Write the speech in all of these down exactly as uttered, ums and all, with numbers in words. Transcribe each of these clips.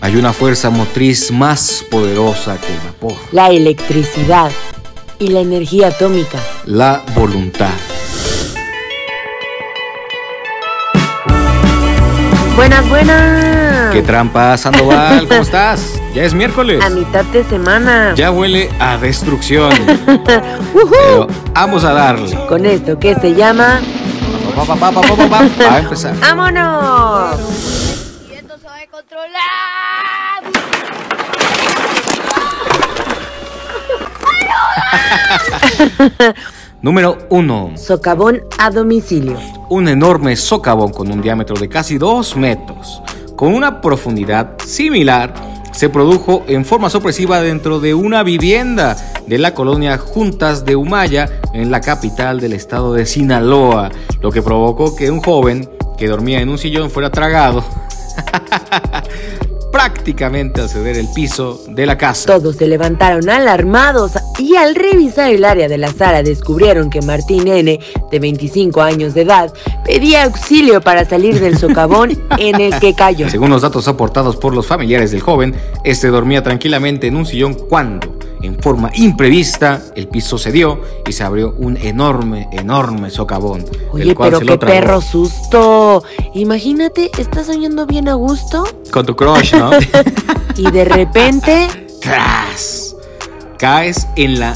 Hay una fuerza motriz más poderosa que el vapor. La electricidad y la energía atómica. La voluntad. Buenas, buenas. ¿Qué trampa, Sandoval? ¿Cómo estás? Ya es miércoles. A mitad de semana. Ya huele a destrucción. uh-huh. Pero vamos a darle. Con esto que se llama... Pa, pa, pa, pa, pa, pa, pa, pa. A empezar. ¡Vámonos! Y esto se va a controlar. Número uno. Socavón a domicilio. Un enorme socavón con un diámetro de casi dos metros, con una profundidad similar, se produjo en forma sorpresiva dentro de una vivienda de la colonia Juntas de Humaya, en la capital del estado de Sinaloa, lo que provocó que un joven que dormía en un sillón fuera tragado prácticamente al ceder el piso de la casa. Todos se levantaron alarmados y al revisar el área de la sala descubrieron que Martín N., de veinticinco años de edad, pedía auxilio para salir del socavón en el que cayó. Según los datos aportados por los familiares del joven, este dormía tranquilamente en un sillón cuando, en forma imprevista, el piso cedió y se abrió un enorme, enorme socavón. Oye, pero qué perro susto. Imagínate, estás soñando bien a gusto con tu crush, ¿no? Y de repente... ¡Tras! Caes en la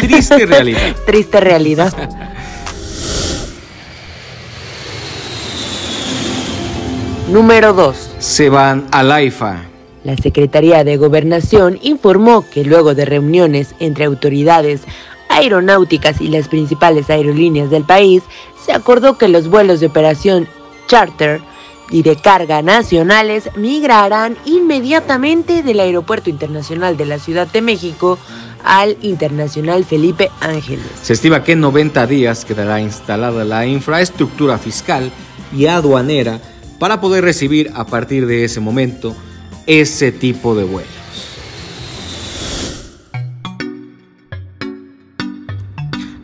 triste realidad. Triste realidad. Número dos. Se van a Laifa. La Secretaría de Gobernación informó que luego de reuniones entre autoridades aeronáuticas y las principales aerolíneas del país, se acordó que los vuelos de operación charter y de carga nacionales migrarán inmediatamente del Aeropuerto Internacional de la Ciudad de México al Internacional Felipe Ángeles. Se estima que en noventa días quedará instalada la infraestructura fiscal y aduanera para poder recibir a partir de ese momento ese tipo de vuelos.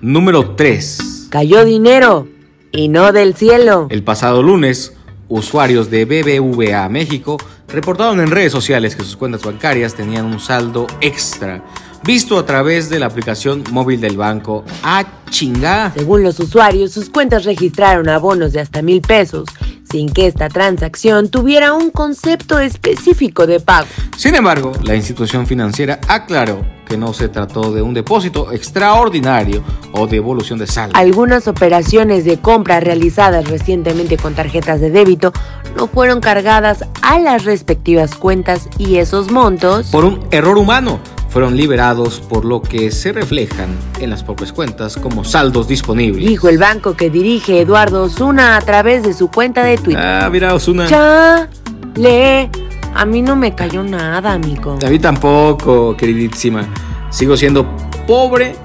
Número tres. Cayó dinero y no del cielo. El pasado lunes, usuarios de B B V A México reportaron en redes sociales que sus cuentas bancarias tenían un saldo extra visto a través de la aplicación móvil del banco. ¡Ah, chinga! Según los usuarios, sus cuentas registraron abonos de hasta mil pesos, sin que esta transacción tuviera un concepto específico de pago. Sin embargo, la institución financiera aclaró que no se trató de un depósito extraordinario o de devolución de saldo. Algunas operaciones de compra realizadas recientemente con tarjetas de débito no fueron cargadas a las respectivas cuentas y esos montos, por un error humano, fueron liberados, por lo que se reflejan en las propias cuentas como saldos disponibles. Dijo el banco que dirige Eduardo Osuna a través de su cuenta de Twitter. Ah, mira, Osuna. Chale, a mí no me cayó nada, amigo. A mí tampoco, queridísima. Sigo siendo pobre,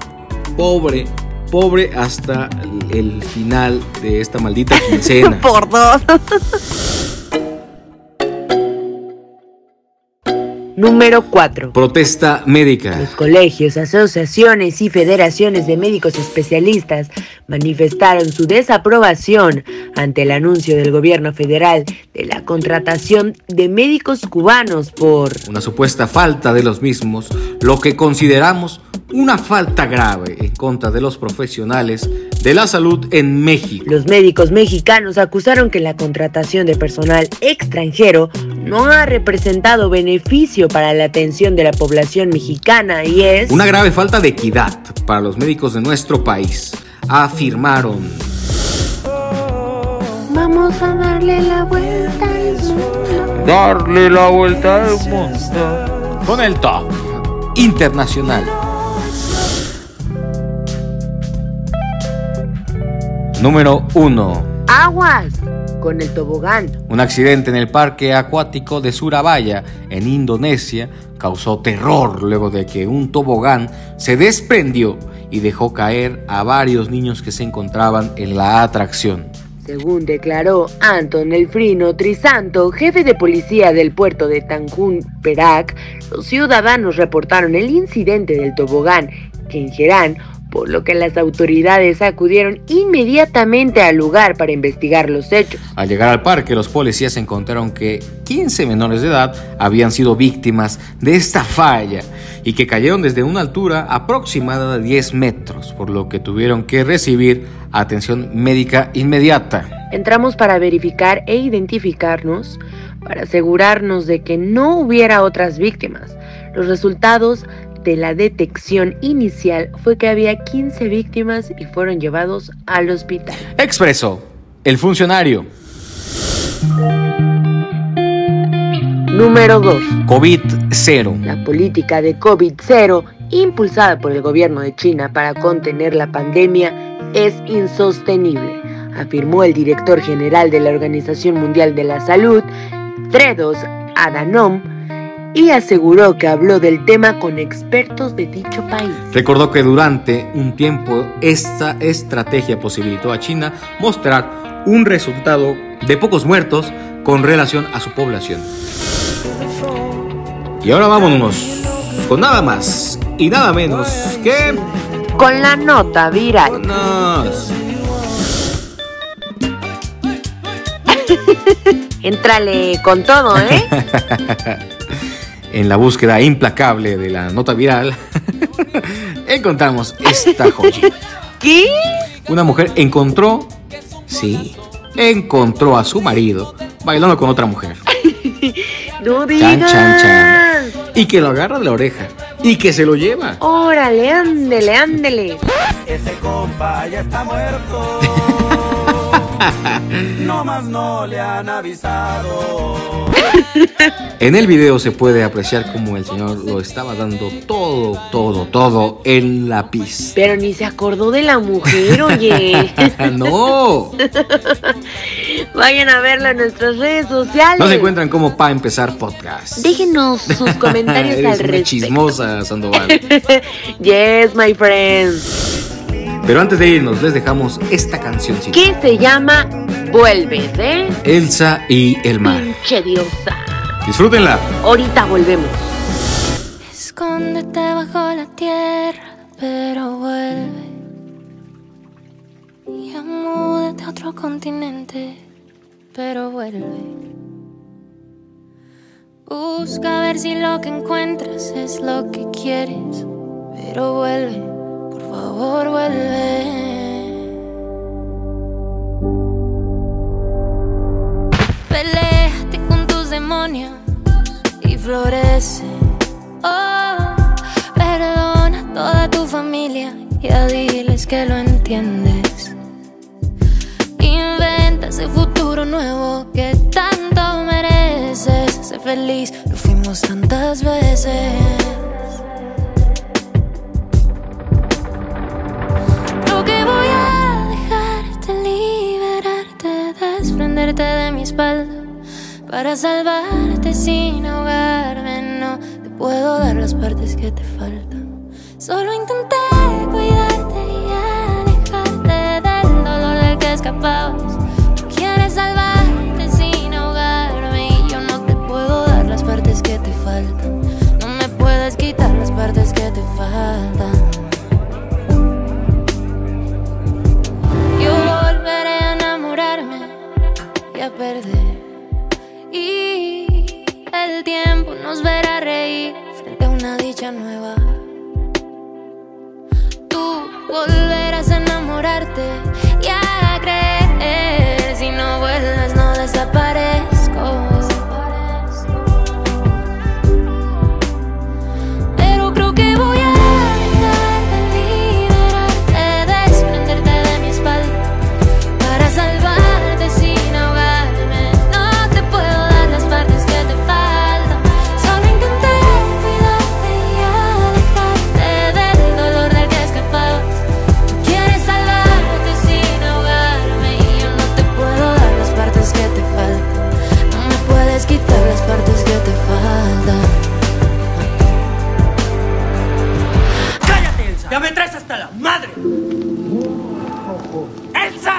pobre, pobre hasta el final de esta maldita quincena. Por dos. Número cuatro. Protesta médica. Los colegios, asociaciones y federaciones de médicos especialistas manifestaron su desaprobación ante el anuncio del gobierno federal de la contratación de médicos cubanos por una supuesta falta de los mismos, lo que consideramos una falta grave en contra de los profesionales de la salud en México. Los médicos mexicanos acusaron que la contratación de personal extranjero no ha representado beneficio para la atención de la población mexicana y es una grave falta de equidad para los médicos de nuestro país, afirmaron. Vamos a darle la vuelta al mundo. Darle la vuelta al mundo. Con el top internacional. Número uno. Aguas con el tobogán. Un accidente en el parque acuático de Surabaya, en Indonesia, causó terror luego de que un tobogán se desprendió y dejó caer a varios niños que se encontraban en la atracción. Según declaró Anton Elfrino Trisanto, jefe de policía del puerto de Tanjung Perak, los ciudadanos reportaron el incidente del tobogán que en Gerán por lo que las autoridades acudieron inmediatamente al lugar para investigar los hechos. Al llegar al parque, los policías encontraron que quince menores de edad habían sido víctimas de esta falla y que cayeron desde una altura aproximada de diez metros, por lo que tuvieron que recibir atención médica inmediata. Entramos para verificar e identificarnos, para asegurarnos de que no hubiera otras víctimas. Los resultados de la detección inicial fue que había quince víctimas y fueron llevados al hospital. Expresó el funcionario. Número dos. COVID cero. La política de COVID cero, impulsada por el gobierno de China para contener la pandemia, es insostenible, afirmó el director general de la Organización Mundial de la Salud, Tedros Adhanom, y aseguró que habló del tema con expertos de dicho país. Recordó que durante un tiempo esta estrategia posibilitó a China mostrar un resultado de pocos muertos con relación a su población. Y ahora vámonos con nada más y nada menos que... con la nota viral. ¡Vámonos! Entrale con todo, ¿eh? En la búsqueda implacable de la nota viral, encontramos esta joyita. ¿Qué? Una mujer encontró, sí, encontró a su marido bailando con otra mujer. ¡No digas! Chan, chan, chan. Y que lo agarra de la oreja y que se lo lleva. ¡Órale, ándele, ándele! Ese compa ya está muerto. No más no le han avisado. En el video se puede apreciar como el señor lo estaba dando todo, todo, todo en la pista. Pero ni se acordó de la mujer, oye. ¡No! Vayan a verlo en nuestras redes sociales. Nos encuentran como Pa' Empezar Podcast. Déjenos sus comentarios al respecto. Chismosa, Sandoval. Yes, my friends. Pero antes de irnos, les dejamos esta cancioncita que se llama Vuelve de Elsa y el mar. Pinche diosa. Disfrútenla. Ahorita volvemos. Escóndete bajo la tierra, pero vuelve. Ya múdate a otro continente, pero vuelve. Busca a ver si lo que encuentras es lo que quieres, pero vuelve. Por favor, vuelve. Peléate con tus demonios y florece. Oh, perdona a toda tu familia y a diles que lo entiendes. Inventa ese futuro nuevo que tanto mereces. Sé feliz, lo fuimos tantas veces. Que voy a dejarte, liberarte, desprenderte de mi espalda para salvarte sin ahogarme. No te puedo dar las partes que te faltan. Solo intenté cuidarte y alejarte del dolor del que escapabas. Tú quieres salvarte sin ahogarme y yo no te puedo dar las partes que te faltan. No me puedes quitar las partes que te faltan. Perder y el tiempo nos verá reír frente a una dicha nueva. Tú volverás a enamorarte y a creer. Si no vuelves, no desaparezco. Pero creo que voy a dejarte, liberarte, desprenderte de mi espalda para salvarte sin ahogar. ¡Ya me traes hasta la madre! ¡Elsa!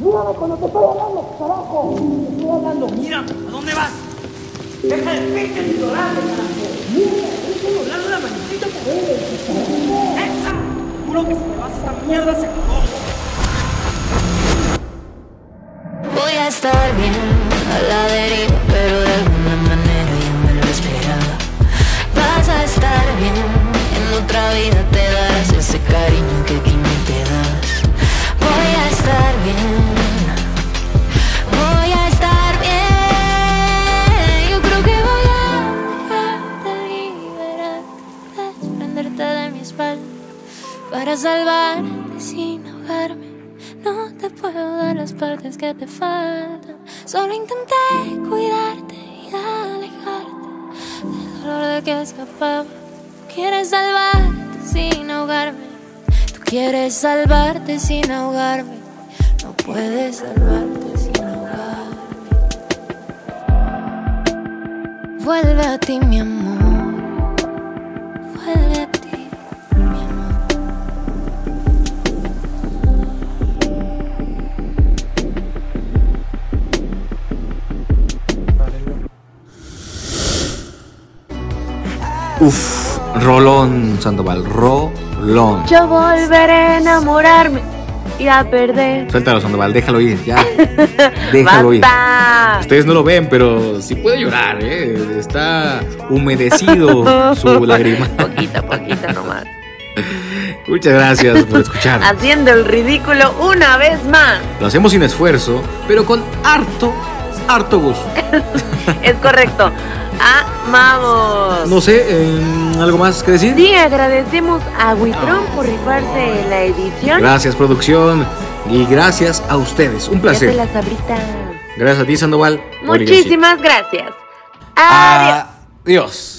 ¡Mírame cuando te estoy hablando, carajo! ¡Te estoy hablando! ¡Mírame! ¿A dónde vas? ¡Deja de pinches y llorar, carajo! ¡Mírame! ¡Deja de llorar una manecita por él! ¡Elsa! juro que si te vas a esta mierda se acabó. Voy a estar bien a la deriva, pero de alguna manera ya me lo esperaba. Vas a estar bien, en otra vida te darás ese cariño que aquí no te das. Voy a estar bien. Para salvarte sin ahogarme, no te puedo dar las partes que te faltan. Solo intenté cuidarte y alejarte del dolor de que escapaba. Tú quieres salvarte sin ahogarme, tú quieres salvarte sin ahogarme, no puedes salvarte sin ahogarme. Vuelve a ti, mi amor, vuelve a ti. Uf, rolón, Sandoval, rolón. Yo volveré a enamorarme y a perder. Suéltalo, Sandoval, déjalo ir, ya. Déjalo ir. Ustedes no lo ven, pero sí puede llorar, ¿eh? Está humedecido su lágrima. Poquita, poquita nomás. Muchas gracias por escuchar. Haciendo el ridículo una vez más. Lo hacemos sin esfuerzo, pero con harto, harto gusto. Es correcto. Amamos. No sé, eh, ¿algo más que decir? Sí, agradecemos a Huitrón por rifarse en la edición. Gracias, producción. Y gracias a ustedes, un placer. Gracias, las abritas. Gracias a ti, Sandoval. Muchísimas gracias. Adiós. Adiós.